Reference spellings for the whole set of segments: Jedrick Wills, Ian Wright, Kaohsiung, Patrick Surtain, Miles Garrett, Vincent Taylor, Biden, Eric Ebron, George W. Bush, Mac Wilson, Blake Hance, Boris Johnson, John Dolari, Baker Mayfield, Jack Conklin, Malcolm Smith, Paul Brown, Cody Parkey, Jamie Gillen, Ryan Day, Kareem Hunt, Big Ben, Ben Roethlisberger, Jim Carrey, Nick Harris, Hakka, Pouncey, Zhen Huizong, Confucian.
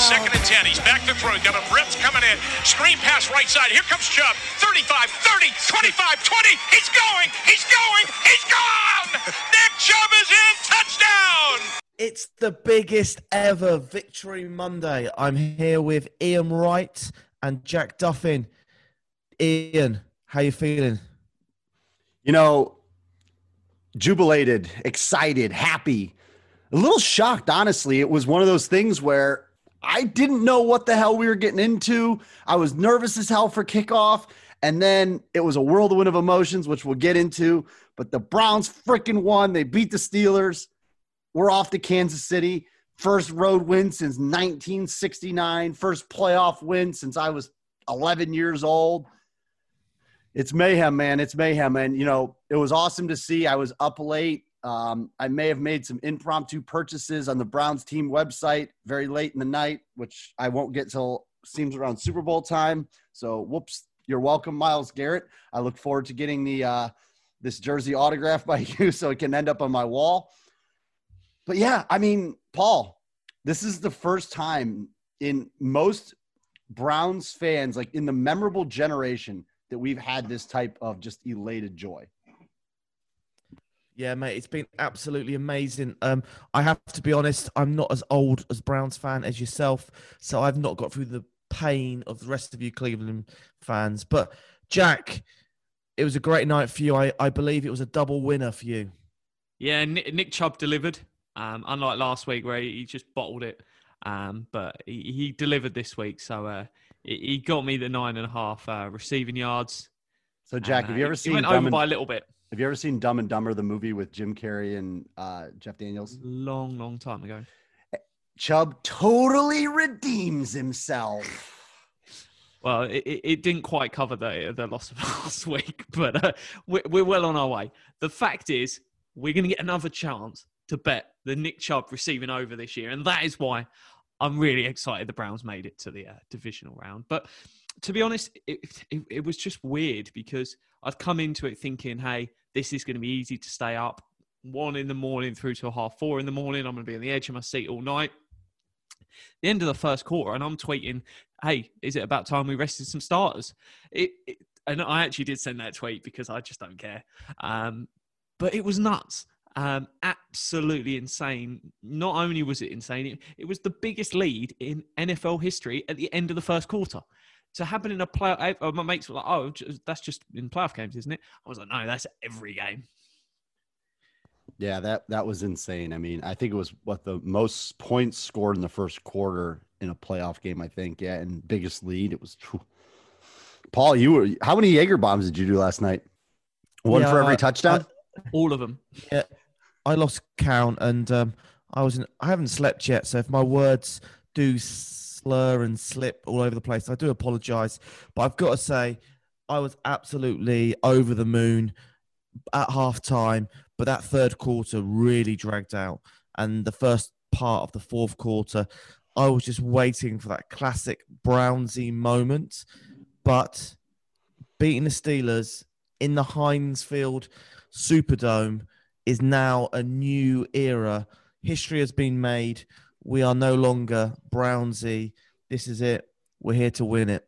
Second and 10, he's back to throw, got him ripped coming in, screen pass right side, here comes Chubb, 35, 30, 25, 20, he's going, he's gone! Nick Chubb is in, touchdown! It's the biggest ever Victory Monday. I'm here with Ian Wright and Jack Duffin. Ian, how you feeling? You know, jubilated, excited, happy, a little shocked, honestly. It was one of those things where I didn't know what the hell we were getting into. I was nervous as hell for kickoff. And then it was a whirlwind of emotions, which we'll get into. But the Browns freaking won. They beat the Steelers. We're off to Kansas City. First road win since 1969. First playoff win since I was 11 years old. It's mayhem, man. It's mayhem. And, you know, it was awesome to see. I was up late. I may have made some impromptu purchases on the Browns team website very late in the night, which I won't get till seems around Super Bowl time. So whoops, you're welcome, Miles Garrett. I look forward to getting the, this jersey autographed by you so it can end up on my wall. But yeah, I mean, Paul, this is the first time in most Browns fans, like in the memorable generation, that we've had this type of just elated joy. Yeah, mate, it's been absolutely amazing. I have to be honest, I'm not as old as Browns fan as yourself, so I've not got through the pain of the rest of you Cleveland fans. But, Jack, it was a great night for you. I believe it was a double winner for you. Yeah, Nick Chubb delivered, unlike last week where he just bottled it. But he delivered this week, so he got me the 9.5 receiving yards. So, Jack, have you ever seen... He went over by a little bit. Have you ever seen Dumb and Dumber, the movie with Jim Carrey and Jeff Daniels? Long, long time ago. Chubb totally redeems himself. Well, it didn't quite cover the loss of last week, but we're well on our way. The fact is, we're going to get another chance to bet the Nick Chubb receiving over this year, and that is why I'm really excited the Browns made it to the divisional round. But to be honest, it was just weird because I'd come into it thinking, hey, this is going to be easy to stay up 1 a.m. through to 4:30 in the morning. I'm going to be on the edge of my seat all night. The end of the first quarter, and I'm tweeting, hey, is it about time we rested some starters? And I actually did send that tweet because I just don't care. But it was nuts. Absolutely insane. Not only was it insane, it was the biggest lead in NFL history at the end of the first quarter. To happen in a playoff, my mates were like, oh, that's just in playoff games, isn't it? I was like, no, that's every game. Yeah, that was insane. I mean, I think it was what the most points scored in the first quarter in a playoff game, I think. Yeah, and biggest lead. It was true. Paul, how many Jaeger bombs did you do last night? One for every touchdown? All of them. Yeah, I lost count, and I haven't slept yet, so if my words do slur and slip all over the place, I do apologise, but I've got to say I was absolutely over the moon at half time, but that third quarter really dragged out, and the first part of the fourth quarter I was just waiting for that classic Brownsy moment. But beating the Steelers in the Heinz Field Superdome is now a new era. History has been made. We are no longer Brownsy. This is it. We're here to win it.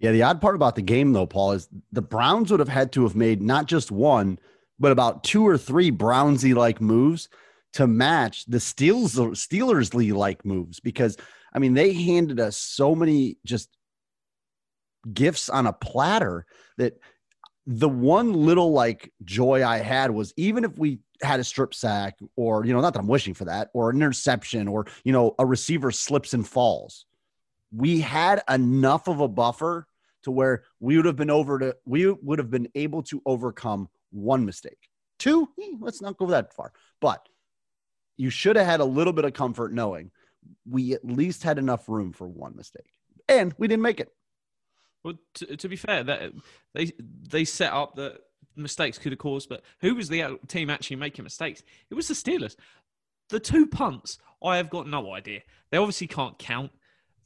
Yeah, the odd part about the game, though, Paul, is the Browns would have had to have made not just one, but about 2 or 3 Brownsy-like moves to match the Steelers-like moves. Because, I mean, they handed us so many just gifts on a platter that the one little, like, joy I had was even if we had a strip sack or, you know, not that I'm wishing for that, or an interception or, you know, a receiver slips and falls, we had enough of a buffer to where we would have been able to overcome one mistake. 2, let's not go that far. But you should have had a little bit of comfort knowing we at least had enough room for one mistake, and we didn't make it. Well, to be fair, that they set up that mistakes could have caused, but who was the team actually making mistakes? It was the Steelers. The two punts, I have got no idea. They obviously can't count.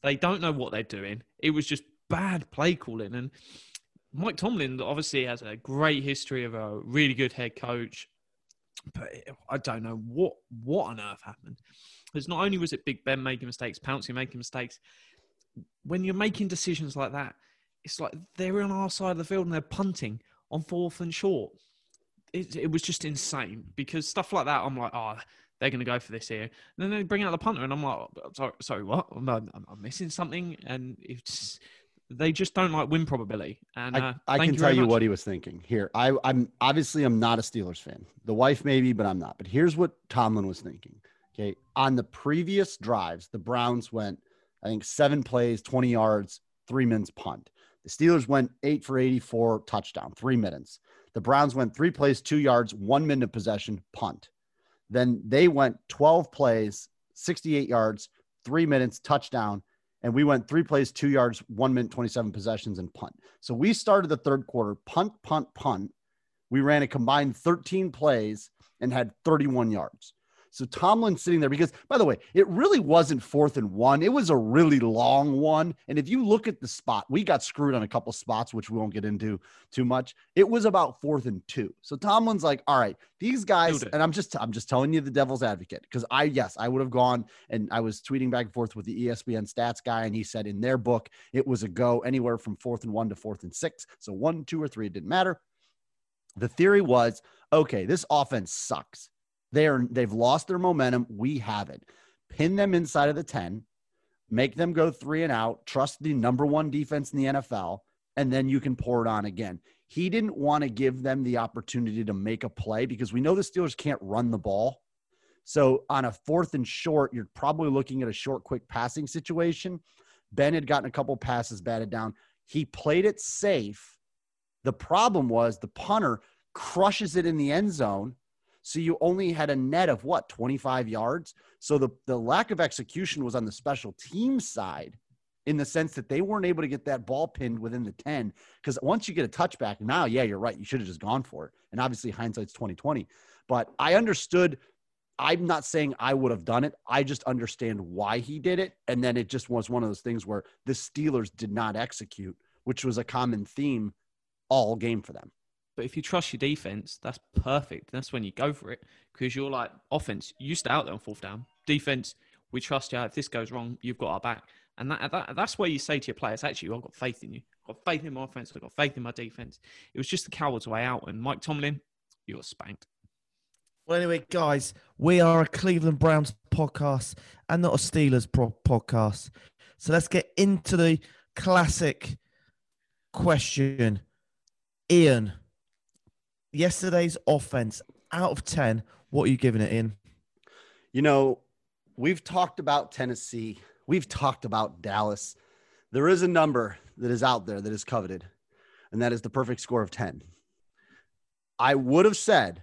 They don't know what they're doing. It was just bad play calling. And Mike Tomlin obviously has a great history of a really good head coach. But I don't know what on earth happened. Because not only was it Big Ben making mistakes, Pouncey making mistakes, when you're making decisions like that, it's like they're on our side of the field and they're punting on fourth and short. It was just insane because stuff like that, I'm like, oh, they're going to go for this here. And then they bring out the punter and I'm like, sorry, what? I'm missing something. And it's... They just don't like win probability. And I can tell you what he was thinking here. I'm not a Steelers fan. The wife maybe, but I'm not. But here's what Tomlin was thinking. Okay. On the previous drives, the Browns went, I think, 7 plays, 20 yards, 3 minutes punt. The Steelers went 8 for 84, touchdown, 3 minutes. The Browns went 3 plays, 2 yards, 1 minute of possession, punt. Then they went 12 plays, 68 yards, 3 minutes, touchdown. And we went 3 plays, 2 yards, 1 minute, 27 possessions, and punt. So we started the third quarter, punt, punt, punt. We ran a combined 13 plays and had 31 yards. So Tomlin's sitting there because, by the way, it really wasn't 4th and 1. It was a really long one. And if you look at the spot, we got screwed on a couple spots, which we won't get into too much. It was about 4th and 2. So Tomlin's like, all right, these guys, and I'm just telling you the devil's advocate, because I would have gone, and I was tweeting back and forth with the ESPN stats guy, and he said in their book, it was a go anywhere from 4th and 1 to 4th and 6. So 1, 2, or 3, it didn't matter. The theory was, okay, this offense sucks. They've lost their momentum. We haven't. Pin them inside of the 10, make them go 3 and out, trust the #1 defense in the NFL, and then you can pour it on again. He didn't want to give them the opportunity to make a play because we know the Steelers can't run the ball. So on a 4th and short, you're probably looking at a short, quick passing situation. Ben had gotten a couple passes batted down. He played it safe. The problem was the punter crushes it in the end zone. So you only had a net of, 25 yards? So the lack of execution was on the special team side in the sense that they weren't able to get that ball pinned within the 10. Because once you get a touchback, now, yeah, you're right. You should have just gone for it. And obviously hindsight's 20/20. But I understood. I'm not saying I would have done it. I just understand why he did it. And then it just was one of those things where the Steelers did not execute, which was a common theme all game for them. But if you trust your defense, that's perfect. That's when you go for it because you're like, offense, you stay out there on 4th down. Defense, we trust you. If this goes wrong, you've got our back. And that's where you say to your players, actually, I've got faith in you. I've got faith in my offense. I've got faith in my defense. It was just the coward's way out. And Mike Tomlin, you were spanked. Well, anyway, guys, we are a Cleveland Browns podcast and not a Steelers podcast. So let's get into the classic question. Ian, yesterday's offense, out of 10, what are you giving it in? You know, we've talked about Tennessee. We've talked about Dallas. There is a number that is out there that is coveted, and that is the perfect score of 10. I would have said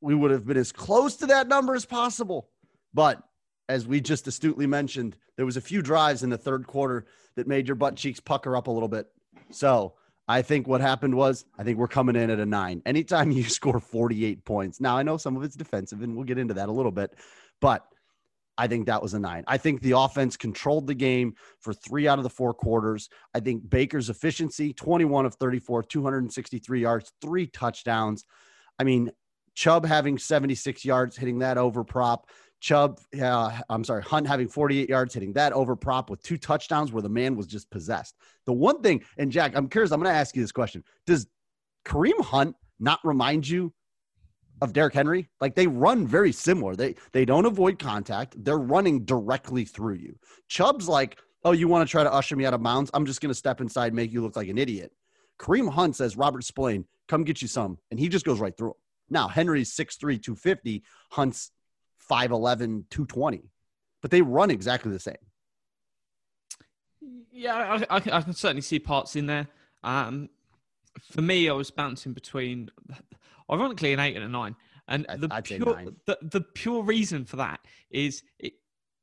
we would have been as close to that number as possible. But as we just astutely mentioned, there was a few drives in the third quarter that made your butt cheeks pucker up a little bit. So I think what happened was we're coming in at a 9. Anytime you score 48 points. Now, I know some of it's defensive, and we'll get into that a little bit, but I think that was a 9. I think the offense controlled the game for 3 out of the 4 quarters. I think Baker's efficiency, 21 of 34, 263 yards, 3 touchdowns. I mean, Chubb having 76 yards, hitting that over prop. Hunt having 48 yards, hitting that over prop with 2 touchdowns where the man was just possessed. The one thing, and Jack, I'm curious, I'm going to ask you this question. Does Kareem Hunt not remind you of Derrick Henry? Like, they run very similar. They don't avoid contact. They're running directly through you. Chubb's like, oh, you want to try to usher me out of bounds? I'm just going to step inside and make you look like an idiot. Kareem Hunt says, Robert Spillane, come get you some. And he just goes right through him. Now, Henry's 6'3", 250, Hunt's 5'11", 220, but they run exactly the same. Yeah, I can certainly see parts in there. For me, I was bouncing between, ironically, an 8 and a 9. And the pure reason for that is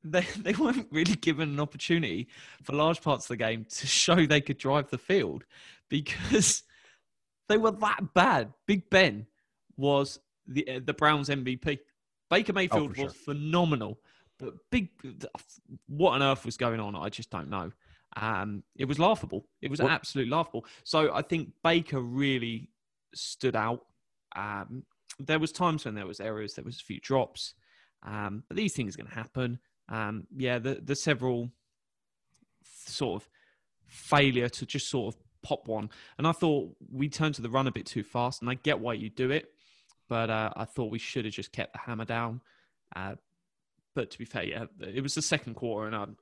they weren't really given an opportunity for large parts of the game to show they could drive the field because they were that bad. Big Ben was the Browns MVP. Baker Mayfield was phenomenal. But what on earth was going on? I just don't know. It was laughable. It was absolutely laughable. So I think Baker really stood out. There was times when there was errors, there was a few drops, but these things are going to happen. The several sort of failure to just sort of pop one. And I thought we turned to the run a bit too fast, and I get why you do it, but I thought we should have just kept the hammer down. But to be fair, it was the second quarter, and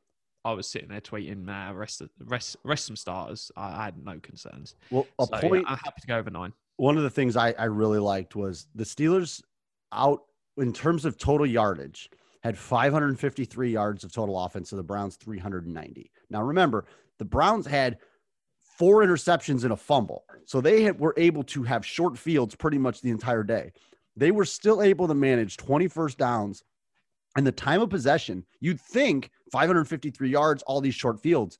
I was sitting there tweeting, rest some starters. I had no concerns. Well, I'm happy to go over 9. One of the things I really liked was the Steelers out in terms of total yardage had 553 yards of total offense to the Browns 390. Now, remember, the Browns had 4 interceptions and a fumble. So they were able to have short fields pretty much the entire day. They were still able to manage 20 first downs. And the time of possession, you'd think 553 yards, all these short fields,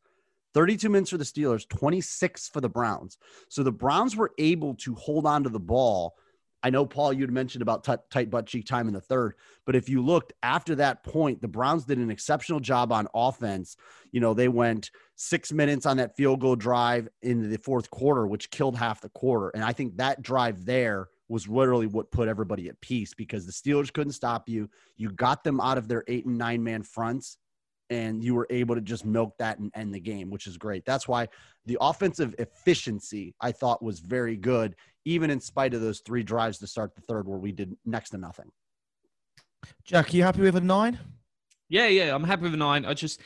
32 minutes for the Steelers, 26 for the Browns. So the Browns were able to hold on to the ball. I know, Paul, you'd mentioned about tight butt cheek time in the third, but if you looked after that point, the Browns did an exceptional job on offense. You know, they went 6 minutes on that field goal drive into the fourth quarter, which killed half the quarter. And I think that drive there was literally what put everybody at peace because the Steelers couldn't stop you. You got them out of their 8 and 9 man fronts, and you were able to just milk that and end the game, which is great. That's why the offensive efficiency I thought was very good, even in spite of those 3 drives to start the third where we did next to nothing. Jack, are you happy with a 9? Yeah, I'm happy with a 9. I just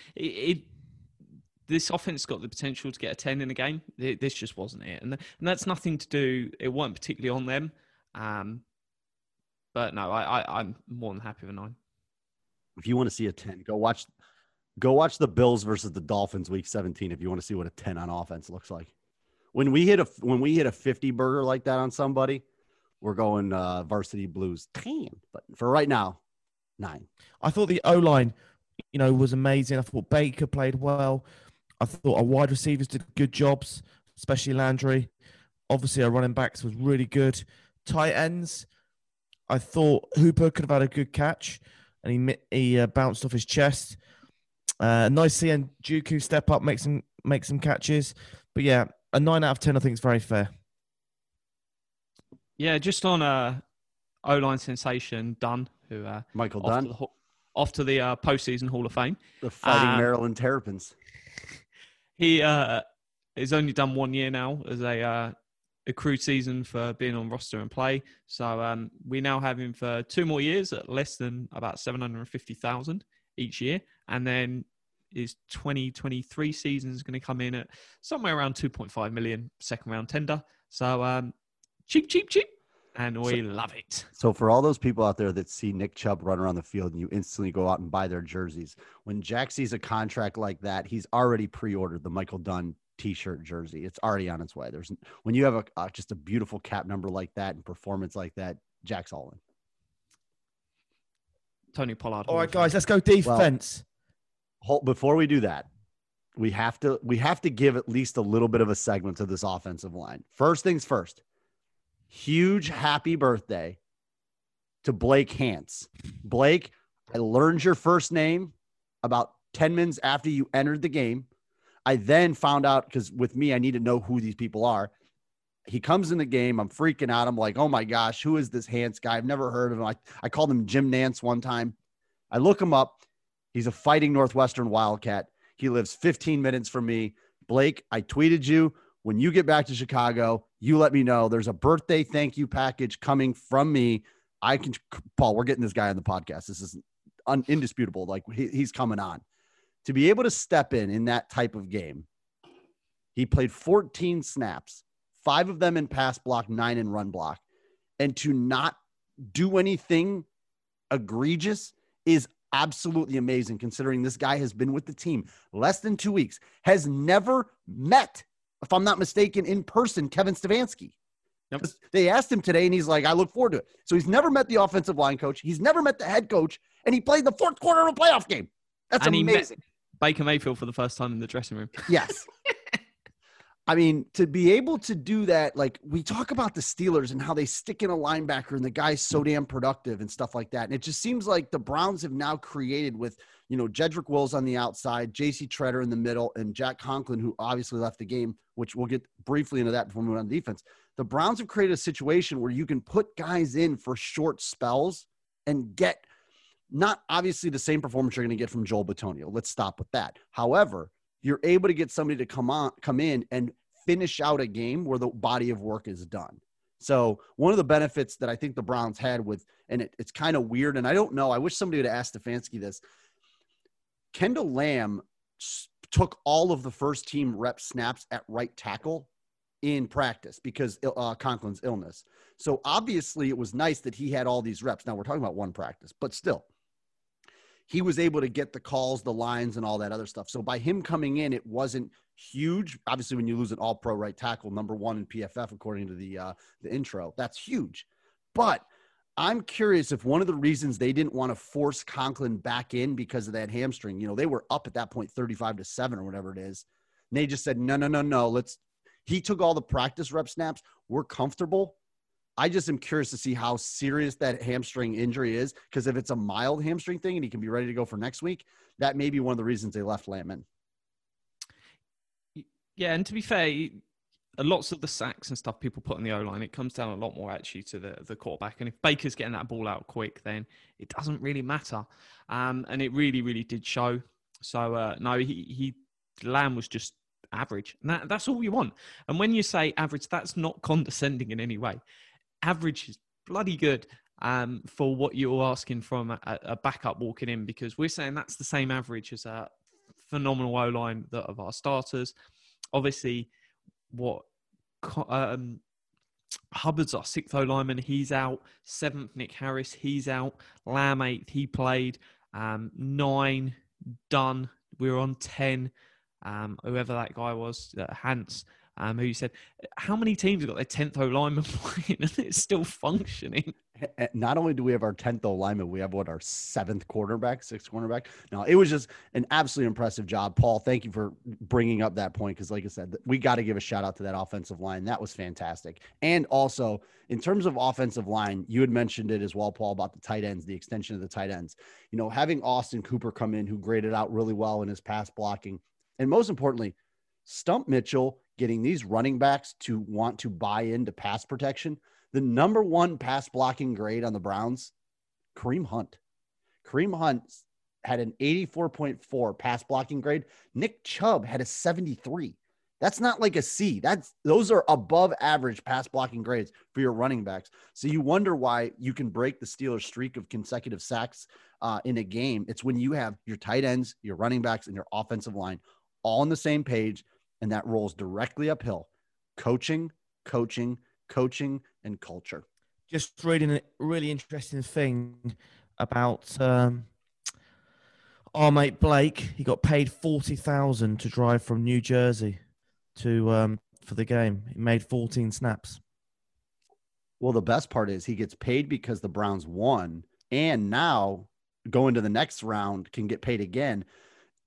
this offense got the potential to get a 10 in the game. This just wasn't it, and that's nothing to do. It wasn't particularly on them. But no, I'm more than happy with a 9. If you want to see a 10, go watch the Bills versus the Dolphins week 17. If you want to see what a 10 on offense looks like, when we hit a 50 burger like that on somebody, we're going Varsity Blues 10. But for right now, 9. I thought the O-line, was amazing. I thought Baker played well. I thought our wide receivers did good jobs, especially Landry. Obviously, our running backs was really good. Tight ends, I thought Hooper could have had a good catch, and he bounced off his chest. Nice seeing Juku step up, make some catches. But yeah, a 9 out of 10, I think is very fair. Yeah, just on O-line sensation Dunn, who Michael Dunn, off to the postseason Hall of Fame, the Fighting Maryland Terrapins. He is only done 1 year now as accrued season for being on roster and play. So we now have him for 2 more years at less than about 750,000 each year. And then his 2023 season is going to come in at somewhere around 2.5 million second round tender. So cheap. And we love it. So for all those people out there that see Nick Chubb run around the field and you instantly go out and buy their jerseys, when Jack sees a contract like that, he's already pre-ordered the Michael Dunn T-shirt jersey. It's already on its way. When you have just a beautiful cap number like that and performance like that, Jack's all in. Tony Pollard. All right, guys, let's go defense. Well, before we do that, we have to give at least a little bit of a segment to this offensive line. First things first. Huge happy birthday to Blake Hance. Blake, I learned your first name about 10 minutes after you entered the game. I then found out, because with me, I need to know who these people are. He comes in the game. I'm freaking out. I'm like, oh my gosh, who is this Hance guy? I've never heard of him. I called him Jim Nance one time. I look him up. He's a Fighting Northwestern Wildcat. He lives 15 minutes from me. Blake, I tweeted you. When you get back to Chicago, you let me know. There's a birthday thank you package coming from me. Paul, we're getting this guy on the podcast. This is indisputable. Like he's coming on. To be able to step in that type of game, he played 14 snaps, 5 of them in pass block, 9 in run block. And to not do anything egregious is absolutely amazing, considering this guy has been with the team less than 2 weeks, has never met, if I'm not mistaken, in person, Kevin Stefanski. Yep. They asked him today, and he's like, I look forward to it. So he's never met the offensive line coach. He's never met the head coach, and he played the fourth quarter of a playoff game. That's amazing. Baker Mayfield for the first time in the dressing room. Yes. I mean, to be able to do that, like we talk about the Steelers and how they stick in a linebacker and the guy's so damn productive and stuff like that. And it just seems like the Browns have now created with, you know, Jedrick Wills on the outside, JC Treader in the middle, and Jack Conklin, who obviously left the game, which we'll get briefly into that before we move on to defense. The Browns have created a situation where you can put guys in for short spells and get not obviously the same performance you're going to get from Joel Bitonio. Let's stop with that. However, you're able to get somebody to come in and finish out a game where the body of work is done. So one of the benefits that I think the Browns had with, and it's kind of weird, and I don't know, I wish somebody would ask Stefanski this. Kendall Lamb took all of the first team rep snaps at right tackle in practice because Conklin's illness. So obviously it was nice that he had all these reps. Now we're talking about one practice, but still. He was able to get the calls, the lines, and all that other stuff. So by him coming in, it wasn't huge. Obviously, when you lose an all-pro right tackle, number one in PFF, according to the intro, that's huge. But I'm curious if one of the reasons they didn't want to force Conklin back in because of that hamstring, you know, they were up at that point 35-7 or whatever it is. And they just said, no. He took all the practice rep snaps. We're comfortable. I just am curious to see how serious that hamstring injury is, because if it's a mild hamstring thing and he can be ready to go for next week, that may be one of the reasons they left Lamb in. Yeah, and to be fair, lots of the sacks and stuff people put on the O-line, it comes down a lot more actually to the quarterback. And if Baker's getting that ball out quick, then it doesn't really matter. And it really, really did show. So, Lamb was just average. And that's all you want. And when you say average, that's not condescending in any way. Average is bloody good for what you're asking from a backup walking in, because we're saying that's the same average as a phenomenal O-line of our starters. Obviously, what Hubbard's our sixth O-lineman, he's out. Seventh, Nick Harris, he's out. Lamb, eighth, he played. 9, Dunn, we're on 10. Whoever that guy was, Hance. Who said, how many teams have got their 10th O-lineman playing and it's still functioning? Not only do we have our 10th O-lineman, we have our 6th cornerback. No, it was just an absolutely impressive job. Paul, thank you for bringing up that point, because like I said, we got to give a shout out to that offensive line. That was fantastic. And also, in terms of offensive line, you had mentioned it as well, Paul, about the tight ends, the extension of the tight ends. You know, having Austin Cooper come in, who graded out really well in his pass blocking, and most importantly, Stump Mitchell getting these running backs to want to buy into pass protection. The number one pass blocking grade on the Browns, Kareem Hunt. Kareem Hunt had an 84.4 pass blocking grade. Nick Chubb had a 73. That's not like a C. Those are above average pass blocking grades for your running backs. So you wonder why you can break the Steelers' streak of consecutive sacks in a game. It's when you have your tight ends, your running backs, and your offensive line all on the same page. And that rolls directly uphill. Coaching, coaching, coaching, and culture. Just reading a really interesting thing about our mate Blake. He got paid $40,000 to drive from New Jersey to for the game. He made 14 snaps. Well, the best part is he gets paid because the Browns won, and now going to the next round can get paid again.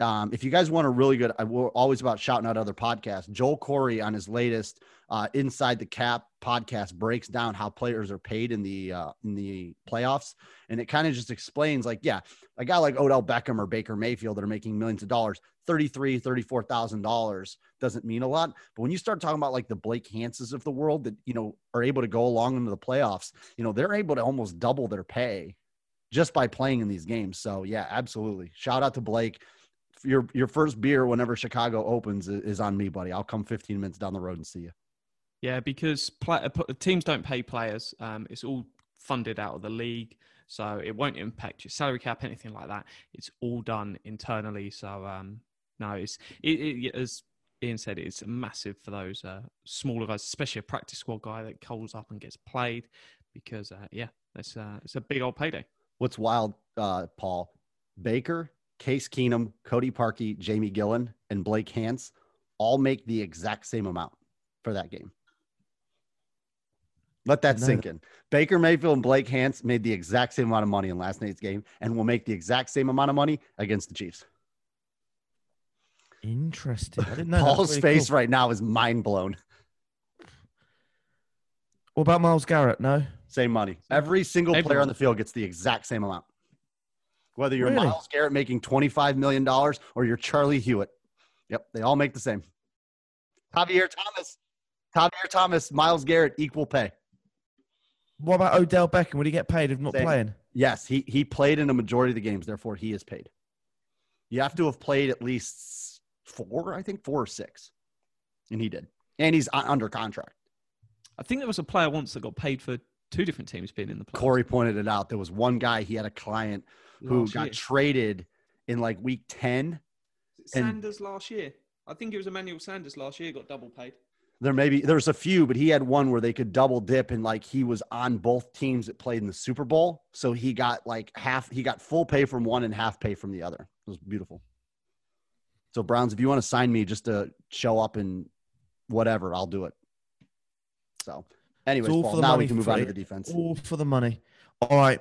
If you guys want a really good, we're always about shouting out other podcasts. Joel Corey on his latest Inside the Cap podcast breaks down how players are paid in the playoffs. And it kind of just explains like, yeah, a guy like Odell Beckham or Baker Mayfield that are making millions of dollars, $33,000, $34,000 doesn't mean a lot. But when you start talking about like the Blake Hances of the world that, you know, are able to go along into the playoffs, you know, they're able to almost double their pay just by playing in these games. So yeah, absolutely. Shout out to Blake. Your first beer whenever Chicago opens is on me, buddy. I'll come 15 minutes down the road and see you. Yeah, because teams don't pay players. It's all funded out of the league, so it won't impact your salary cap, anything like that. It's all done internally. So, no, it's as Ian said, it's massive for those smaller guys, especially a practice squad guy that calls up and gets played because, it's a big old payday. What's wild, Paul, Baker, Case Keenum, Cody Parkey, Jamie Gillen, and Blake Hance all make the exact same amount for that game. Let that sink in. Baker Mayfield and Blake Hance made the exact same amount of money in last night's game and will make the exact same amount of money against the Chiefs. Interesting. I didn't know. Paul's face cool. right now is mind blown. What about Miles Garrett? No? Same money. Every single player on the field gets the exact same amount. Whether you're Miles Garrett making $25 million or you're Charlie Hewitt. Yep, they all make the same. Javier Thomas, Miles Garrett, equal pay. What about Odell Beckham? Would he get paid if not playing? Yes, he played in a majority of the games. Therefore, he is paid. You have to have played at least four or six. And he did. And he's under contract. I think there was a player once that got paid for two different teams being in the playoffs. Corey pointed it out. There was one guy, he had a client who got traded in like week 10. Sanders last year. I think it was Emmanuel Sanders last year got double paid. There's a few, but he had one where they could double dip and like he was on both teams that played in the Super Bowl. So he got like he got full pay from one and half pay from the other. It was beautiful. So Browns, if you want to sign me just to show up and whatever, I'll do it. So anyways, Paul, now we can move on to the defense. All for the money. All right,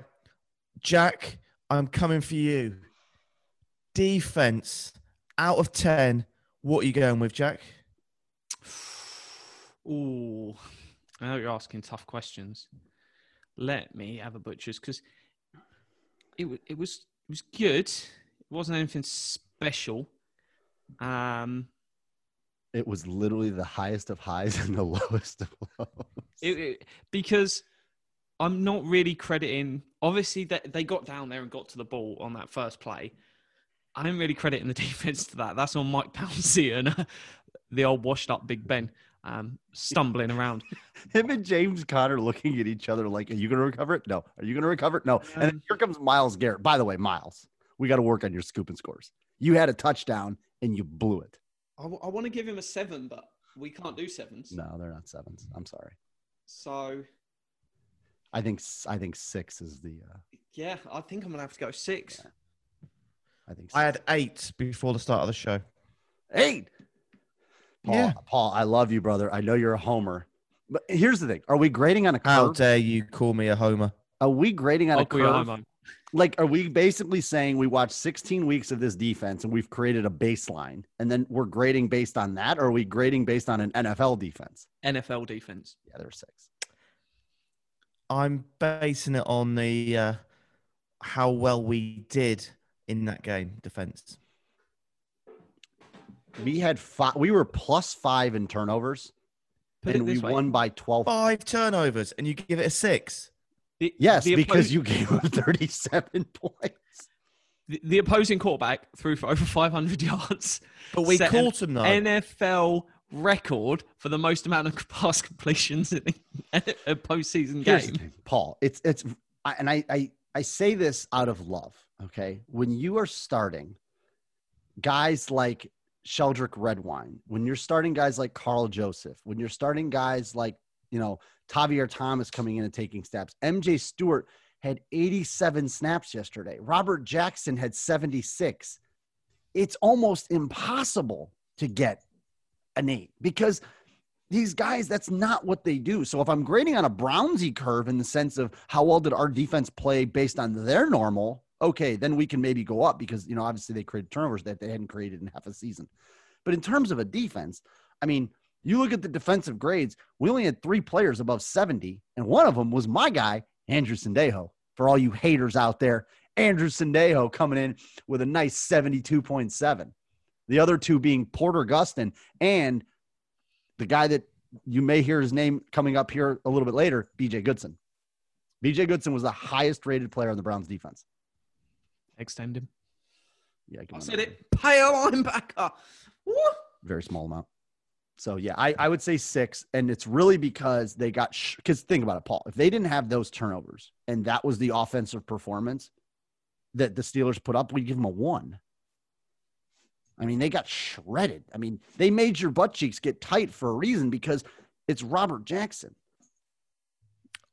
Jack, I'm coming for you. Defense out of 10. What are you going with, Jack? Ooh, I know you're asking tough questions. Let me have a butcher's because it was good. It wasn't anything special. It was literally the highest of highs and the lowest of lows. Because I'm not really crediting. Obviously, they got down there and got to the ball on that first play. I didn't really credit in the defense to that. That's on Mike Pouncey and the old washed-up Big Ben stumbling around. Him and James Conner looking at each other like, are you going to recover it? No. Are you going to recover it? No. And then here comes Miles Garrett. By the way, Miles, we got to work on your scoop and scores. You had a touchdown and you blew it. I want to give him a 7, but we can't do 7s. No, they're not 7s. I'm sorry. So, I think 6 is the. Yeah, I think I'm gonna have to go 6. Yeah. I think 6. I had 8 before the start of the show. 8. Paul, I love you, brother. I know you're a homer, but here's the thing: are we grading on a curve? How dare you call me a homer? Are we grading on a curve? Like, are we basically saying we watched 16 weeks of this defense and we've created a baseline and then we're grading based on that? Or are we grading based on an NFL defense? NFL defense. Yeah, there's 6. I'm basing it on the how well we did in that game defense. We had 5. We were +5 in turnovers and we won by 12. 5 turnovers and you give it a 6. Because you gave up 37 points. The opposing quarterback threw for over 500 yards. But we caught him, though. NFL record for the most amount of pass completions in a postseason game. Paul, I say this out of love, okay? When you are starting guys like Sheldrick Redwine, when you're starting guys like Carl Joseph, when you're starting guys like, Javier Thomas coming in and taking snaps. MJ Stewart had 87 snaps yesterday. Robert Jackson had 76. It's almost impossible to get an 8 because these guys, that's not what they do. So if I'm grading on a Brownsy curve in the sense of how well did our defense play based on their normal, okay, then we can maybe go up because, obviously they created turnovers that they hadn't created in half a season. But in terms of a defense, you look at the defensive grades, we only had 3 players above 70, and one of them was my guy, Andrew Sendejo. For all you haters out there, Andrew Sendejo coming in with a nice 72.7. The other 2 being Porter Gustin and the guy that you may hear his name coming up here a little bit later, BJ Goodson. BJ Goodson was the highest-rated player on the Browns' defense. Extend him. Yeah, I said it. Pay a linebacker. Woo! Very small amount. So, yeah, I would say 6, and it's really because they got because think about it, Paul. If they didn't have those turnovers and that was the offensive performance that the Steelers put up, we'd give them a 1. They got shredded. They made your butt cheeks get tight for a reason because it's Robert Jackson.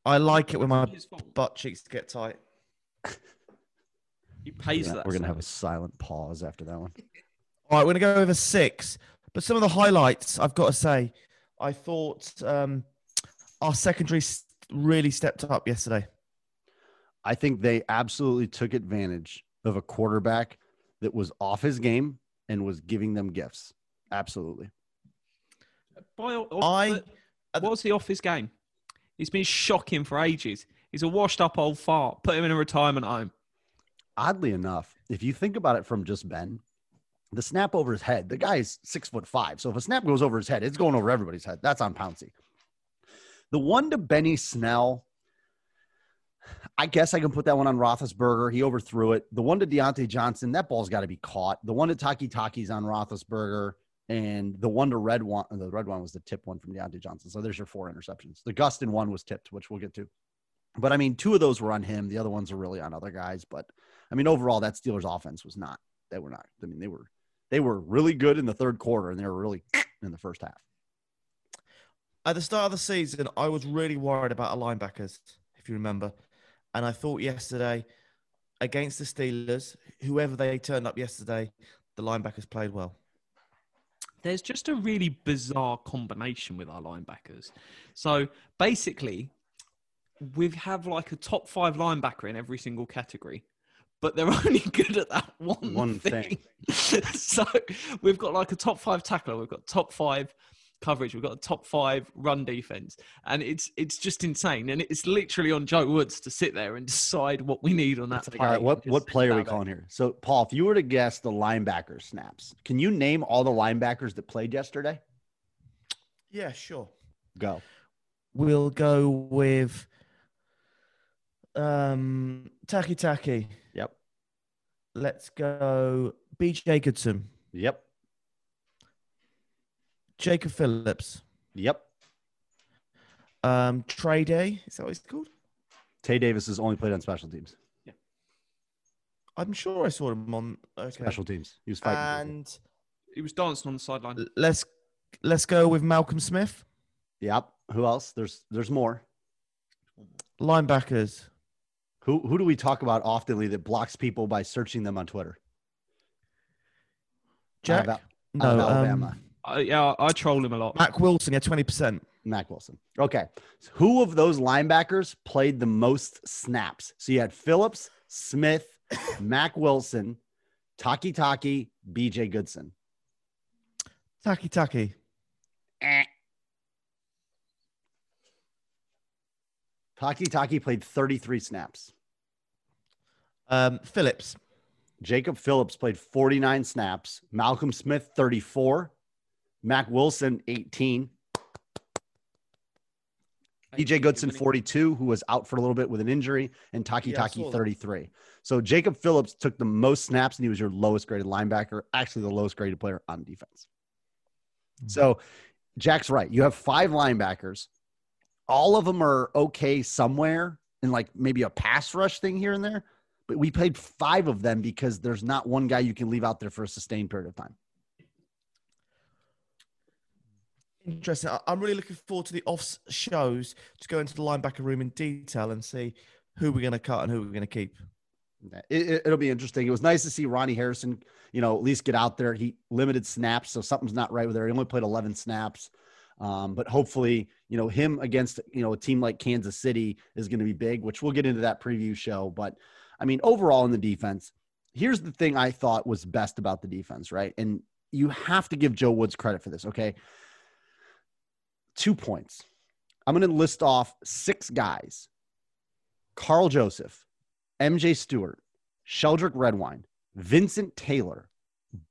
I like it when my butt cheeks get tight. He pays that. We're going to have a silent pause after that one. All right, we're going to go over 6. But some of the highlights, I've got to say, I thought our secondary really stepped up yesterday. I think they absolutely took advantage of a quarterback that was off his game and was giving them gifts. Absolutely. What's the off his game? He's been shocking for ages. He's a washed up old fart. Put him in a retirement home. Oddly enough, if you think about it from just Ben, the snap over his head, the guy is 6'5". So if a snap goes over his head, it's going over everybody's head. That's on Pouncey. The one to Benny Snell, I guess I can put that one on Roethlisberger. He overthrew it. The one to Deontay Johnson, that ball's got to be caught. The one to Taki Taki's on Roethlisberger. And the one to Redwine, the Redwine was the tip one from Deontay Johnson. So there's your four interceptions. The Gustin one was tipped, which we'll get to. But, I mean, two of those were on him. The other ones are really on other guys. But, I mean, overall, that Steelers offense was not. They were not. I mean, they were really good in the third quarter, and they were really in the first half. At the start of the season, I was really worried about our linebackers, if you remember. And I thought yesterday, against the Steelers, whoever they turned up yesterday, the linebackers played well. There's just a really bizarre combination with our linebackers. So, basically, we have like a top five linebacker in every single category, but they're only good at that one thing. So we've got like a top five tackler, we've got top five coverage, we've got a top five run defense, and it's just insane. And it's literally on Joe Woods to sit there and decide what we need on that play. All right, what play are we calling here? So, Paul, if you were to guess the linebacker snaps, can you name all the linebackers that played yesterday? Yeah, sure. Go. We'll go with... Taki Taki. Yep. Let's go BJ Goodson. Yep. Jacob Phillips. Yep. Trey Day. Is that what he's called? Tay Davis has only played on special teams. Yeah. I'm sure I saw him on special teams. He was fighting. And he was dancing on the sideline. Let's go with Malcolm Smith. Yep. Who else? There's more. Linebackers. Who do we talk about oftenly that blocks people by searching them on Twitter? Jack? Alabama. I troll him a lot. Mac Wilson, yeah, 20%. Mac Wilson. Okay. So who of those linebackers played the most snaps? So you had Phillips, Smith, Mac Wilson, Taki Taki, BJ Goodson. Taki Taki. Taki Taki played 33 snaps. Phillips. Jacob Phillips played 49 snaps. Malcolm Smith, 34. Mac Wilson, 18. BJ Goodson, 42, who was out for a little bit with an injury. And Taki Taki, 33. So Jacob Phillips took the most snaps, and he was your lowest graded linebacker. Actually, the lowest graded player on defense. Mm-hmm. So Jack's right. You have five linebackers. All of them are okay somewhere in like maybe a pass rush thing here and there, but we played five of them because there's not one guy you can leave out there for a sustained period of time. Interesting. I'm really looking forward to the off shows to go into the linebacker room in detail and see who we're going to cut and who we're going to keep. It'll be interesting. It was nice to see Ronnie Harrison, at least get out there. He limited snaps, so something's not right with there. He only played 11 snaps. But hopefully, him against, a team like Kansas City is going to be big, which we'll get into that preview show. But I mean, overall in the defense, here's the thing I thought was best about the defense, right? And you have to give Joe Woods credit for this. Okay. 2 points. I'm going to list off six guys: Carl Joseph, MJ Stewart, Sheldrick Redwine, Vincent Taylor,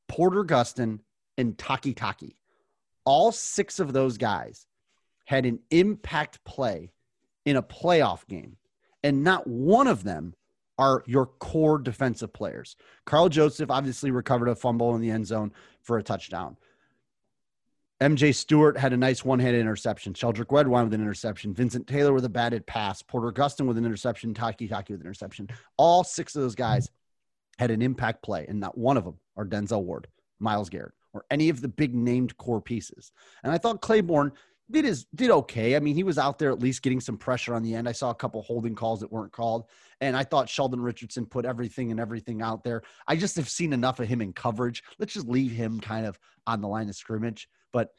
Porter Gustin, and Taki Taki. All six of those guys had an impact play in a playoff game, and not one of them are your core defensive players. Carl Joseph obviously recovered a fumble in the end zone for a touchdown. MJ Stewart had a nice one-handed interception. Sheldrick Redwine with an interception. Vincent Taylor with a batted pass. Porter Gustin with an interception. Taki Taki with an interception. All six of those guys had an impact play, and not one of them are Denzel Ward, Miles Garrett, or any of the big named core pieces. And I thought Claiborne did okay. I mean, he was out there at least getting some pressure on the end. I saw a couple holding calls that weren't called. And I thought Sheldon Richardson put everything out there. I just have seen enough of him in coverage. Let's just leave him kind of on the line of scrimmage. But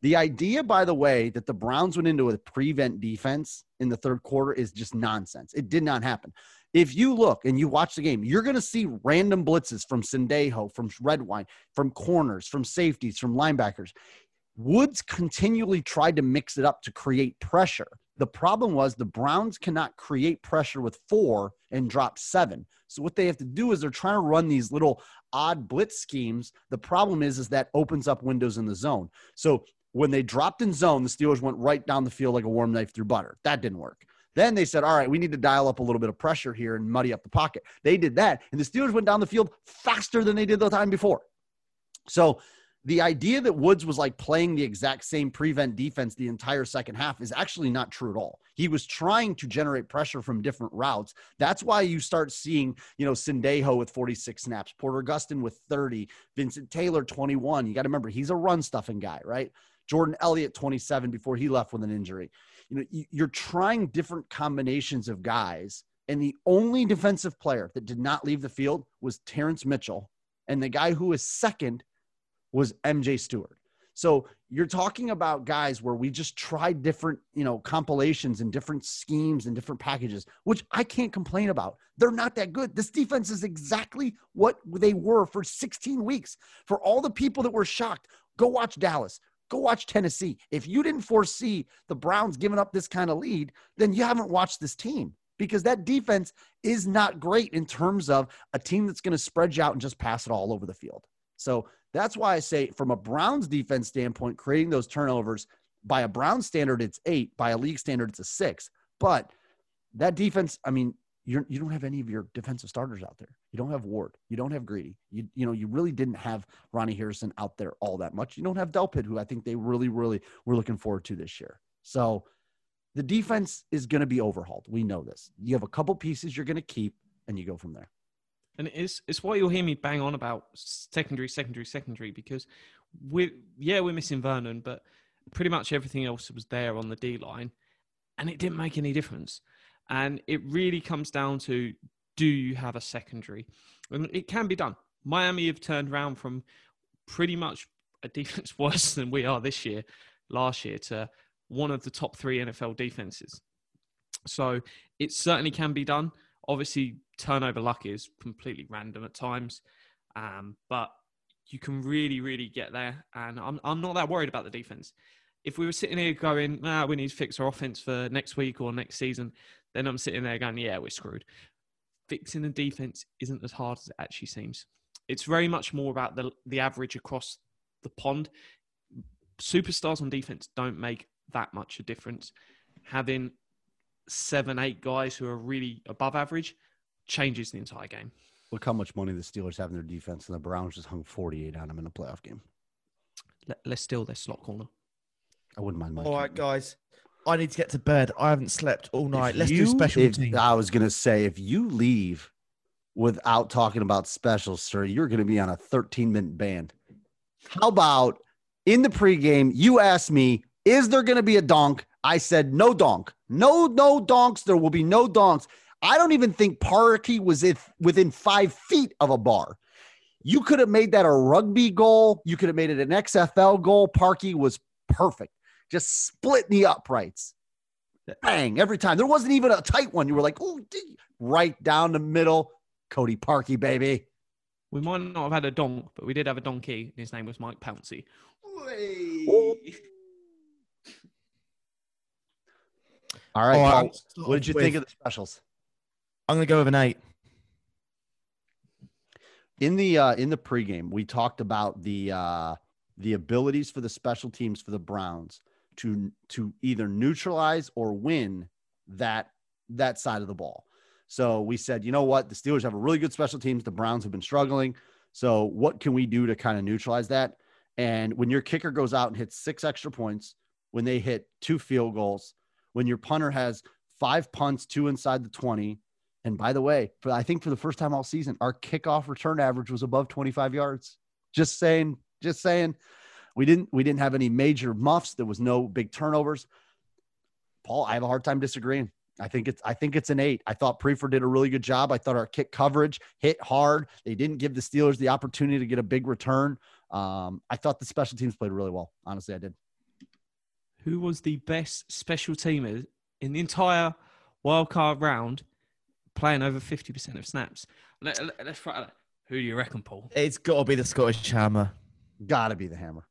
The idea, by the way, that the Browns went into a prevent defense in the third quarter is just nonsense. It did not happen. If you look and you watch the game, you're going to see random blitzes from Sendejo, from Redwine, from corners, from safeties, from linebackers. Woods continually tried to mix it up to create pressure. The problem was the Browns cannot create pressure with four and drop seven. So what they have to do is they're trying to run these little odd blitz schemes. The problem is that opens up windows in the zone. So when they dropped in zone, the Steelers went right down the field like a warm knife through butter. That didn't work. Then they said, all right, we need to dial up a little bit of pressure here and muddy up the pocket. They did that, and the Steelers went down the field faster than they did the time before. So the idea that Woods was like playing the exact same prevent defense the entire second half is actually not true at all. He was trying to generate pressure from different routes. That's why you start seeing, you know, Sendejo with 46 snaps, Porter Gustin with 30, Vincent Taylor 21. You got to remember, he's a run stuffing guy, right? Jordan Elliott 27 before he left with an injury. You know, you're trying different combinations of guys, and the only defensive player that did not leave the field was Terrence Mitchell, and the guy who was second was MJ Stewart. So you're talking about guys where we just tried different, you know, compilations and different schemes and different packages, which I can't complain about. They're not that good. This defense is exactly what they were for 16 weeks. For all the people that were shocked, go watch Dallas. Go watch Tennessee. If you didn't foresee the Browns giving up this kind of lead, then you haven't watched this team, because that defense is not great in terms of a team that's going to spread you out and just pass it all over the field. So that's why I say, from a Browns defense standpoint, creating those turnovers, by a Browns standard, it's 8. By a league standard, it's a 6. But that defense, I mean, you don't have any of your defensive starters out there. You don't have Ward. You don't have Greedy. You know, you really didn't have Ronnie Harrison out there all that much. You don't have Delpit, who I think they really, really were looking forward to this year. So the defense is going to be overhauled. We know this. You have a couple pieces you're going to keep, and you go from there. And it's why you'll hear me bang on about secondary, because we're missing Vernon, but pretty much everything else was there on the D-line, and it didn't make any difference. And it really comes down to, do you have a secondary? And it can be done. Miami have turned around from pretty much a defense worse than we are this year, last year, to one of the top 3 NFL defenses. So it certainly can be done. Obviously, turnover luck is completely random at times, but you can really, really get there. And I'm not that worried about the defense. If we were sitting here going, we need to fix our offense for next week or next season, then I'm sitting there going, yeah, we're screwed. Fixing the defense isn't as hard as it actually seems. It's very much more about the average across the pond. Superstars on defense don't make that much a difference. Having 7, 8 guys who are really above average changes the entire game. Look how much money the Steelers have in their defense, and the Browns just hung 48 on them in a playoff game. Let's steal their slot corner. I wouldn't mind. All right, guys. I need to get to bed. I haven't slept all night. Let's do special teams. I was going to say, if you leave without talking about specials, sir, you're going to be on a 13-minute ban. How about in the pregame, you asked me, is there going to be a donk? I said, no donk. No donks. There will be no donks. I don't even think Parkey was within 5 feet of a bar. You could have made that a rugby goal. You could have made it an XFL goal. Parkey was perfect. Just split the uprights. Bang, every time. There wasn't even a tight one. You were like, oh, right down the middle. Cody Parkey, baby. We might not have had a donk, but we did have a donkey, and his name was Mike Pouncey. Oh. All right, Paul, what did you think of the specials? I'm going to go with an 8. In the pregame, we talked about the abilities for the special teams for the Browns to either neutralize or win that side of the ball. So we said, you know what? The Steelers have a really good special teams. The Browns have been struggling. So what can we do to kind of neutralize that? And when your kicker goes out and hits 6 extra points, when they hit 2 field goals, when your punter has 5 punts, 2 inside the 20. And by the way, I think for the first time all season, our kickoff return average was above 25 yards. Just saying, we didn't have any major muffs. There was no big turnovers. Paul, I have a hard time disagreeing. I think it's an 8. I thought Prefer did a really good job. I thought our kick coverage hit hard. They didn't give the Steelers the opportunity to get a big return. I thought the special teams played really well. Honestly, I did. who was the best special teamer in the entire wildcard round, playing over 50% of snaps. Let's try that. Who do you reckon, Paul? It's got to be the Scottish Hammer. Got to be the Hammer.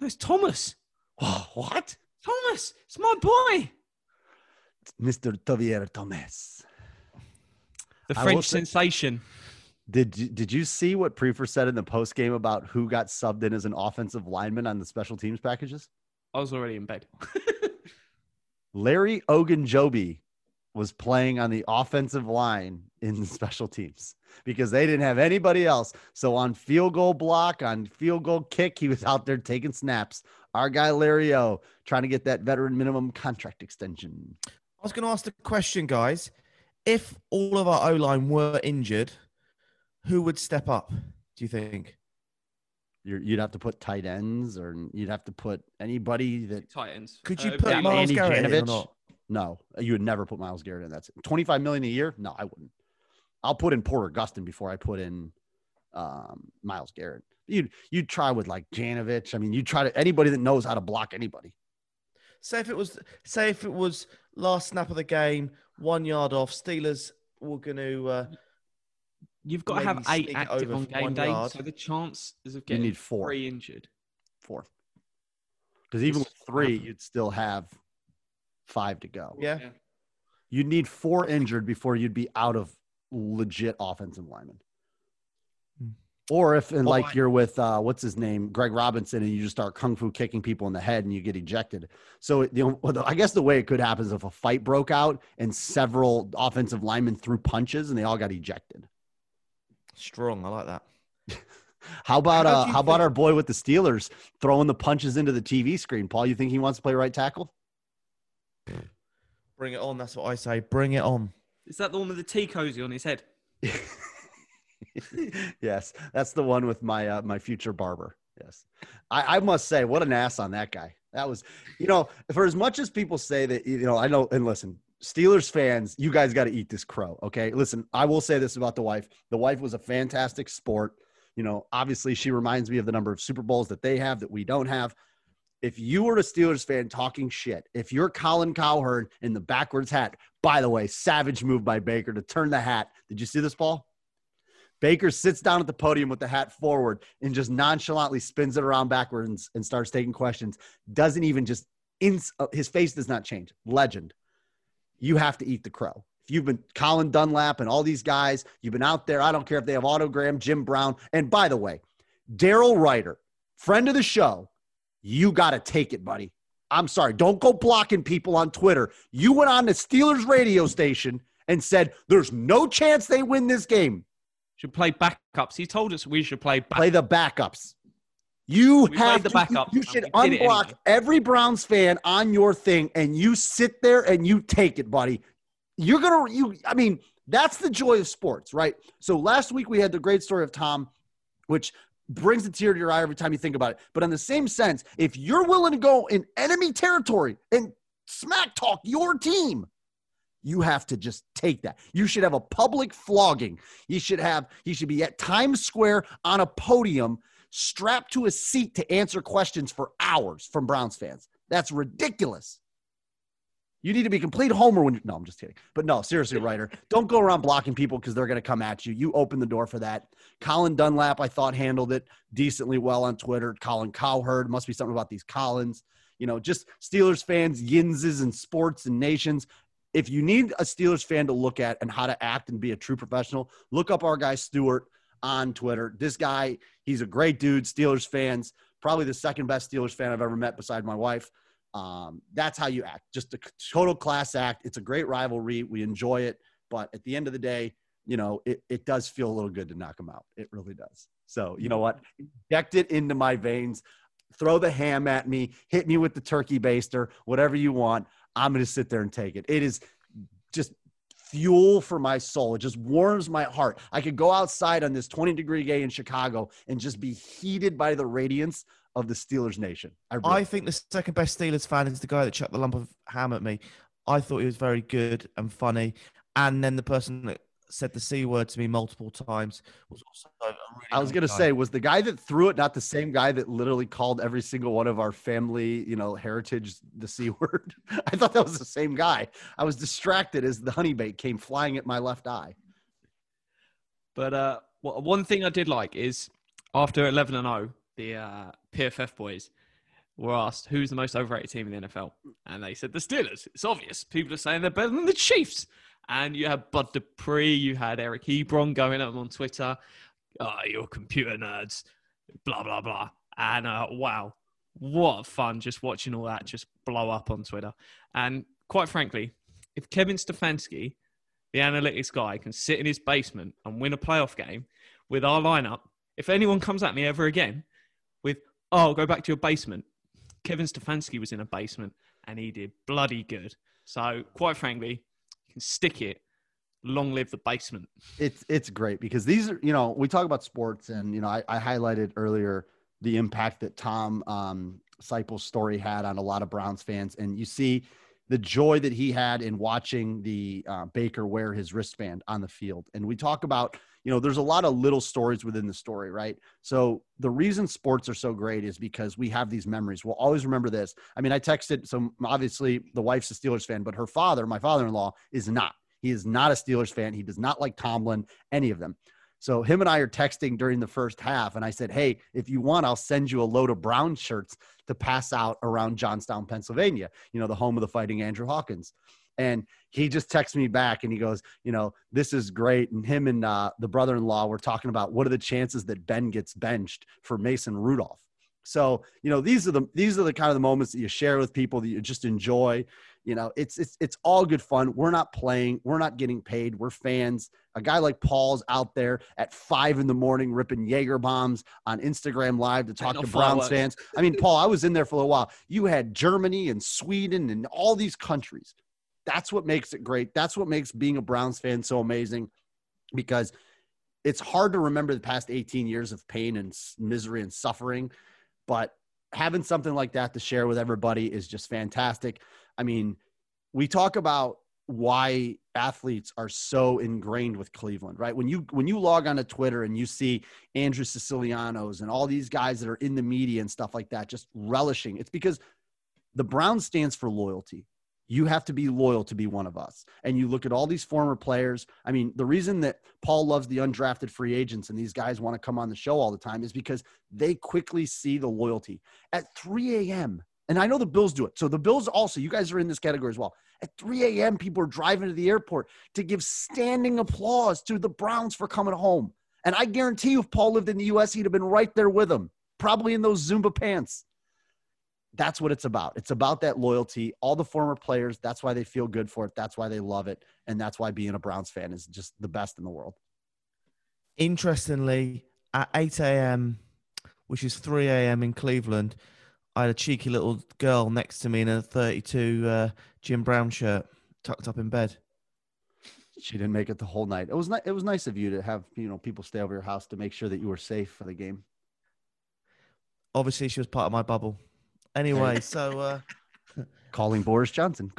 It's Thomas. Oh, what? Thomas. It's my boy. It's Mr. Xavier Thomas. The French sensation. Did you see what Prefer said in the post game about who got subbed in as an offensive lineman on the special teams packages? I was already in bed. Larry Ogunjobi was playing on the offensive line in the special teams because they didn't have anybody else. So on field goal block, on field goal kick, he was out there taking snaps. Our guy Larry O, trying to get that veteran minimum contract extension. I was going to ask the question, guys. If all of our O-line were injured, who would step up, do you think? You'd have to put tight ends, or you'd have to put anybody that... Tight ends. Could you put Miles Garrett in or not? No, you would never put Miles Garrett in. That's $25 million a year? No, I wouldn't. I'll put in Porter Gustin before I put in Miles Garrett. You'd try with, like, Janovich. I mean, you'd try to... Anybody that knows how to block anybody. Say if it was last snap of the game, 1 yard off, Steelers were going to... You've got to have 8 active on game day, so the chances of getting 3 injured. 4. Because even with 3, you'd still have 5 to go. Yeah. You'd need 4 injured before you'd be out of legit offensive linemen. Or if, and like you're with, what's his name, Greg Robinson, and you just start kung fu kicking people in the head and you get ejected. So I guess the way it could happen is if a fight broke out and several offensive linemen threw punches and they all got ejected. Strong. I like that. How about our boy with the Steelers throwing the punches into the TV screen? Paul, you think he wants to play right tackle? Bring it on. That's what I say. Bring it on. Is that the one with the tea cozy on his head? Yes. That's the one with my, my future barber. Yes. I must say, what an ass on that guy. That was, for as much as people say that, I know, and listen, Steelers fans, you guys got to eat this crow, okay? Listen, I will say this about the wife. The wife was a fantastic sport. Obviously, she reminds me of the number of Super Bowls that they have that we don't have. If you were a Steelers fan talking shit, if you're Colin Cowherd in the backwards hat, by the way, savage move by Baker to turn the hat. Did you see this, Paul? Baker sits down at the podium with the hat forward and just nonchalantly spins it around backwards and starts taking questions. Doesn't even just – his face does not change. Legend. You have to eat the crow. If you've been Colin Dunlap and all these guys, you've been out there. I don't care if they have Otto Graham, Jim Brown. And by the way, Darryl Ryder, friend of the show, you got to take it, buddy. I'm sorry. Don't go blocking people on Twitter. You went on the Steelers radio station and said, there's no chance they win this game. Should play backups. He told us we should play backups. Play the backups. You should unblock anyway. Every Browns fan on your thing, and you sit there and you take it, buddy. I mean, that's the joy of sports, right? So last week we had the great story of Tom, which brings a tear to your eye every time you think about it. But in the same sense, if you're willing to go in enemy territory and smack talk your team, you have to just take that. You should have a public flogging. He should be at Times Square on a podium, strapped to a seat to answer questions for hours from Browns fans. That's ridiculous. You need to be complete homer no, I'm just kidding. But no, seriously, Ryder, don't go around blocking people because they're going to come at you. You open the door for that. Colin Dunlap, I thought, handled it decently well on Twitter. Colin Cowherd, must be something about these Collins. Just Steelers fans, yinzes and sports and nations. If you need a Steelers fan to look at and how to act and be a true professional, look up our guy Stewart on Twitter. This guy, he's a great dude. Steelers fans, probably the second best Steelers fan I've ever met beside my wife. That's how you act. Just a total class act. It's a great rivalry. We enjoy it. But at the end of the day, it does feel a little good to knock him out. It really does. So you know what? Inject it into my veins. Throw the ham at me. Hit me with the turkey baster. Whatever you want. I'm going to sit there and take it. It is just fuel for my soul. It just warms my heart. I could go outside on this 20-degree day in Chicago and just be heated by the radiance of the Steelers nation. I think the second best Steelers fan is the guy that chucked the lump of ham at me. I thought he was very good and funny. And then the person that said the C word to me multiple times. Was also a really I was going to say, was the guy that threw it not the same guy that literally called every single one of our family, you know, heritage the C word? I thought that was the same guy. I was distracted as the honey bait came flying at my left eye. But one thing I did like is after 11-0, the PFF boys were asked, who's the most overrated team in the NFL? And they said the Steelers. It's obvious. People are saying they're better than the Chiefs. And you had Bud Dupree, you had Eric Ebron going up on Twitter. You're computer nerds, blah, blah, blah. And wow, what fun just watching all that just blow up on Twitter. And quite frankly, if Kevin Stefanski, the analytics guy, can sit in his basement and win a playoff game with our lineup, if anyone comes at me ever again with, oh, go back to your basement. Kevin Stefanski was in a basement and he did bloody good. So quite frankly, can stick it. Long live the basement. It's great because these are, you know, we talk about sports and, you know, I highlighted earlier the impact that Tom Seipel's story had on a lot of Browns fans. And you see the joy that he had in watching the Baker wear his wristband on the field. And we talk about, you know, there's a lot of little stories within the story, right? So the reason sports are so great is because we have these memories. We'll always remember this. I mean, I texted some, obviously the wife's a Steelers fan, but her father, my father-in-law, is not. He is not a Steelers fan. He does not like Tomlin, any of them. So him and I are texting during the first half. And I said, hey, if you want, I'll send you a load of brown shirts to pass out around Johnstown, Pennsylvania, you know, the home of the Fighting Andrew Hawkins. And he just texts me back and he goes, you know, this is great. And him and the brother-in-law were talking about what are the chances that Ben gets benched for Mason Rudolph. So, you know, these are the kind of the moments that you share with people that you just enjoy. You know, it's all good fun. We're not playing. We're not getting paid. We're fans. A guy like Paul's out there at 5 a.m. ripping Jaeger bombs on Instagram Live to talk to Browns fans. I mean, Paul, I was in there for a little while. You had Germany and Sweden and all these countries. That's what makes it great. That's what makes being a Browns fan so amazing, because it's hard to remember the past 18 years of pain and misery and suffering, but having something like that to share with everybody is just fantastic. I mean, we talk about why athletes are so ingrained with Cleveland, right? When you log on to Twitter and you see Andrew Siciliano's and all these guys that are in the media and stuff like that, just relishing, it's because the Browns stands for loyalty. You have to be loyal to be one of us. And you look at all these former players. I mean, the reason that Paul loves the undrafted free agents and these guys want to come on the show all the time is because they quickly see the loyalty. At 3 a.m., and I know the Bills do it. So the Bills also, you guys are in this category as well. At 3 a.m., people are driving to the airport to give standing applause to the Browns for coming home. And I guarantee you, if Paul lived in the U.S., he'd have been right there with them, probably in those Zumba pants. That's what it's about. It's about that loyalty. All the former players, that's why they feel good for it. That's why they love it. And that's why being a Browns fan is just the best in the world. Interestingly, at 8 a.m., which is 3 a.m. in Cleveland, I had a cheeky little girl next to me in a 32 Jim Brown shirt tucked up in bed. She didn't make it the whole night. It was nice of you to have, you know, people stay over your house to make sure that you were safe for the game. Obviously, she was part of my bubble. Anyway, so... Calling Boris Johnson.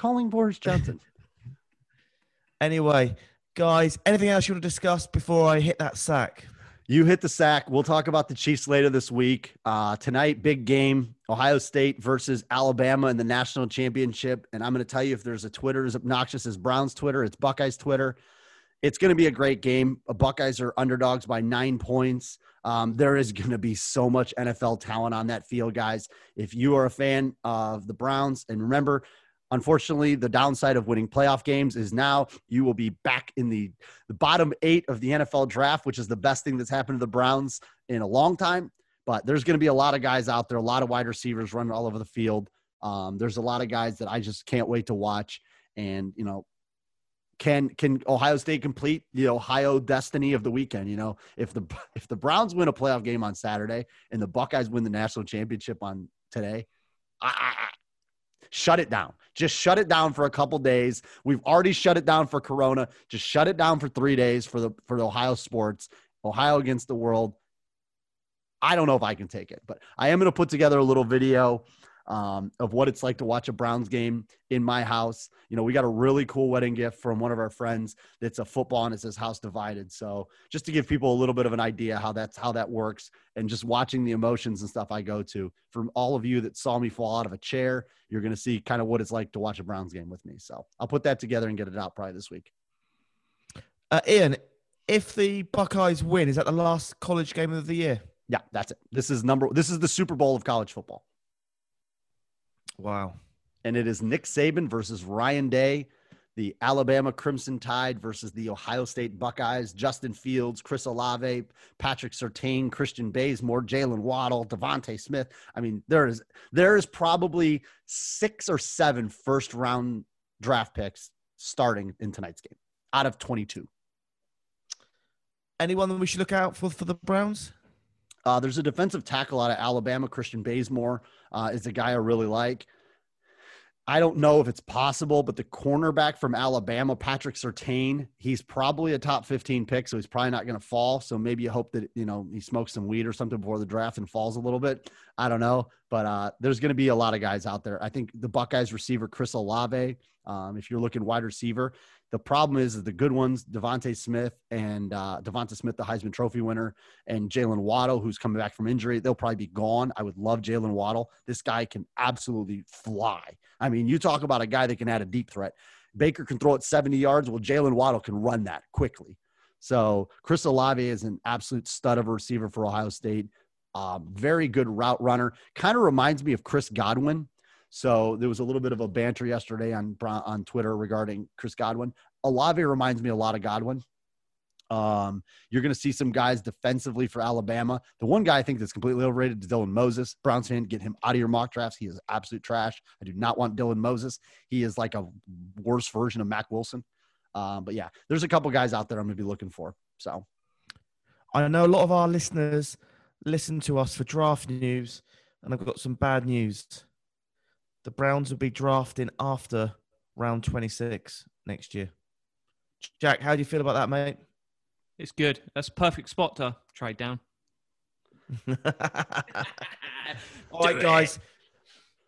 Anyway, guys, anything else you want to discuss before I hit that sack? You hit the sack. We'll talk about the Chiefs later this week. Tonight, big game, Ohio State versus Alabama in the national championship. And I'm going to tell you, if there's a Twitter as obnoxious as Brown's Twitter, it's Buckeyes Twitter. It's going to be a great game. Buckeyes are underdogs by 9 points. There is going to be so much NFL talent on that field, guys. If you are a fan of the Browns, and remember, unfortunately, the downside of winning playoff games is now you will be back in the bottom 8 of the NFL draft, which is the best thing that's happened to the Browns in a long time. But there's going to be a lot of guys out there, a lot of wide receivers running all over the field. There's a lot of guys that I just can't wait to watch. And, you know, Can Ohio State complete the Ohio destiny of the weekend? You know, if the Browns win a playoff game on Saturday and the Buckeyes win the national championship on today, shut it down. Just shut it down for a couple days. We've already shut it down for Corona. Just shut it down for 3 days for the Ohio sports. Ohio against the world. I don't know if I can take it, but I am going to put together a little video of what it's like to watch a Browns game in my house. You know, we got a really cool wedding gift from one of our friends that's a football, and it says House Divided. So just to give people a little bit of an idea how that works, and just watching the emotions and stuff I go to. From all of you that saw me fall out of a chair, you're going to see kind of what it's like to watch a Browns game with me. So I'll put that together and get it out probably this week. Ian, if the Buckeyes win, is that the last college game of the year? Yeah, that's it. This is the Super Bowl of college football. Wow. And it is Nick Saban versus Ryan Day, the Alabama Crimson Tide versus the Ohio State Buckeyes, Justin Fields, Chris Olave, Patrick Surtain, Christian Bazemore, Jalen Waddle, Devontae Smith. I mean, there is probably 6 or 7 first round draft picks starting in tonight's game out of 22. Anyone that we should look out for the Browns? There's a defensive tackle out of Alabama. Christian Bazemore is a guy I really like. I don't know if it's possible, but the cornerback from Alabama, Patrick Surtain, he's probably a top 15 pick, so he's probably not going to fall. So maybe you hope that, you know, he smokes some weed or something before the draft and falls a little bit. I don't know, but there's going to be a lot of guys out there. I think the Buckeyes receiver, Chris Olave, if you're looking wide receiver, the problem is the good ones, Devonta Smith, the Heisman Trophy winner, and Jalen Waddle, who's coming back from injury. They'll probably be gone. I would love Jalen Waddle. This guy can absolutely fly. I mean, you talk about a guy that can add a deep threat. Baker can throw it 70 yards. Well, Jalen Waddle can run that quickly. So Chris Olave is an absolute stud of a receiver for Ohio State. Very good route runner. Kind of reminds me of Chris Godwin. So there was a little bit of a banter yesterday on Twitter regarding Chris Godwin. Olave reminds me a lot of Godwin. You're going to see some guys defensively for Alabama. The one guy I think that's completely overrated is Dylan Moses. Browns fan, get him out of your mock drafts. He is absolute trash. I do not want Dylan Moses. He is like a worse version of Mac Wilson. But yeah, there's a couple guys out there I'm going to be looking for. So I know a lot of our listeners listen to us for draft news, and I've got some bad news. The Browns will be drafting after round 26 next year. Jack, how do you feel about that, mate? It's good. That's a perfect spot to trade down. All right, guys.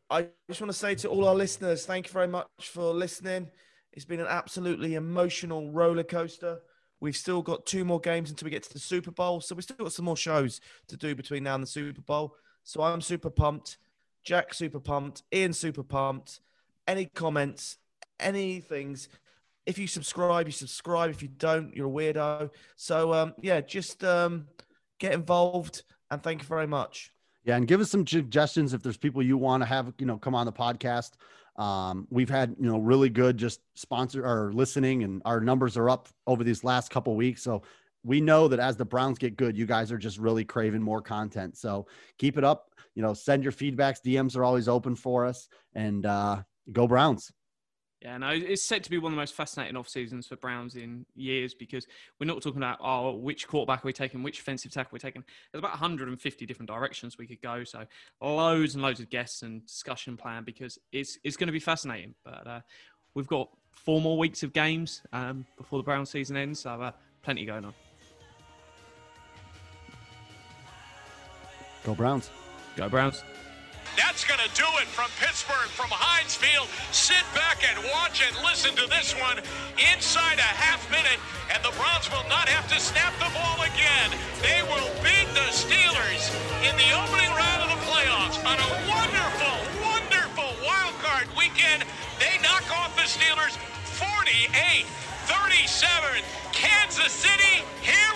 I just want to say to all our listeners, thank you very much for listening. It's been an absolutely emotional roller coaster. We've still got 2 more games until we get to the Super Bowl, so we've still got some more shows to do between now and the Super Bowl. So I'm super pumped. Jack super pumped, Ian super pumped. Any comments, any things? If you subscribe, you subscribe. If you don't, you're a weirdo. So just get involved, and thank you very much. Yeah, and give us some suggestions if there's people you want to have, you know, come on the podcast. We've had, you know, really good just sponsor or listening, and our numbers are up over these last couple of weeks. So we know that as the Browns get good, you guys are just really craving more content. So keep it up. You know, send your feedbacks. DMs are always open for us, and go Browns. Yeah, no, it's set to be one of the most fascinating off seasons for Browns in years, because we're not talking about, oh, which quarterback are we taking, which offensive tackle we're taking. There's about 150 different directions we could go. So loads and loads of guests and discussion planned, because it's going to be fascinating. But we've got 4 more weeks of games before the Browns season ends. So plenty going on. Go Browns. Go Browns. That's going to do it from Pittsburgh, from Heinz Field. Sit back and watch and listen to this one inside a half-minute, and the Browns will not have to snap the ball again. They will beat the Steelers in the opening round of the playoffs on a wonderful, wonderful wild card weekend. They knock off the Steelers 48-37. Kansas City, here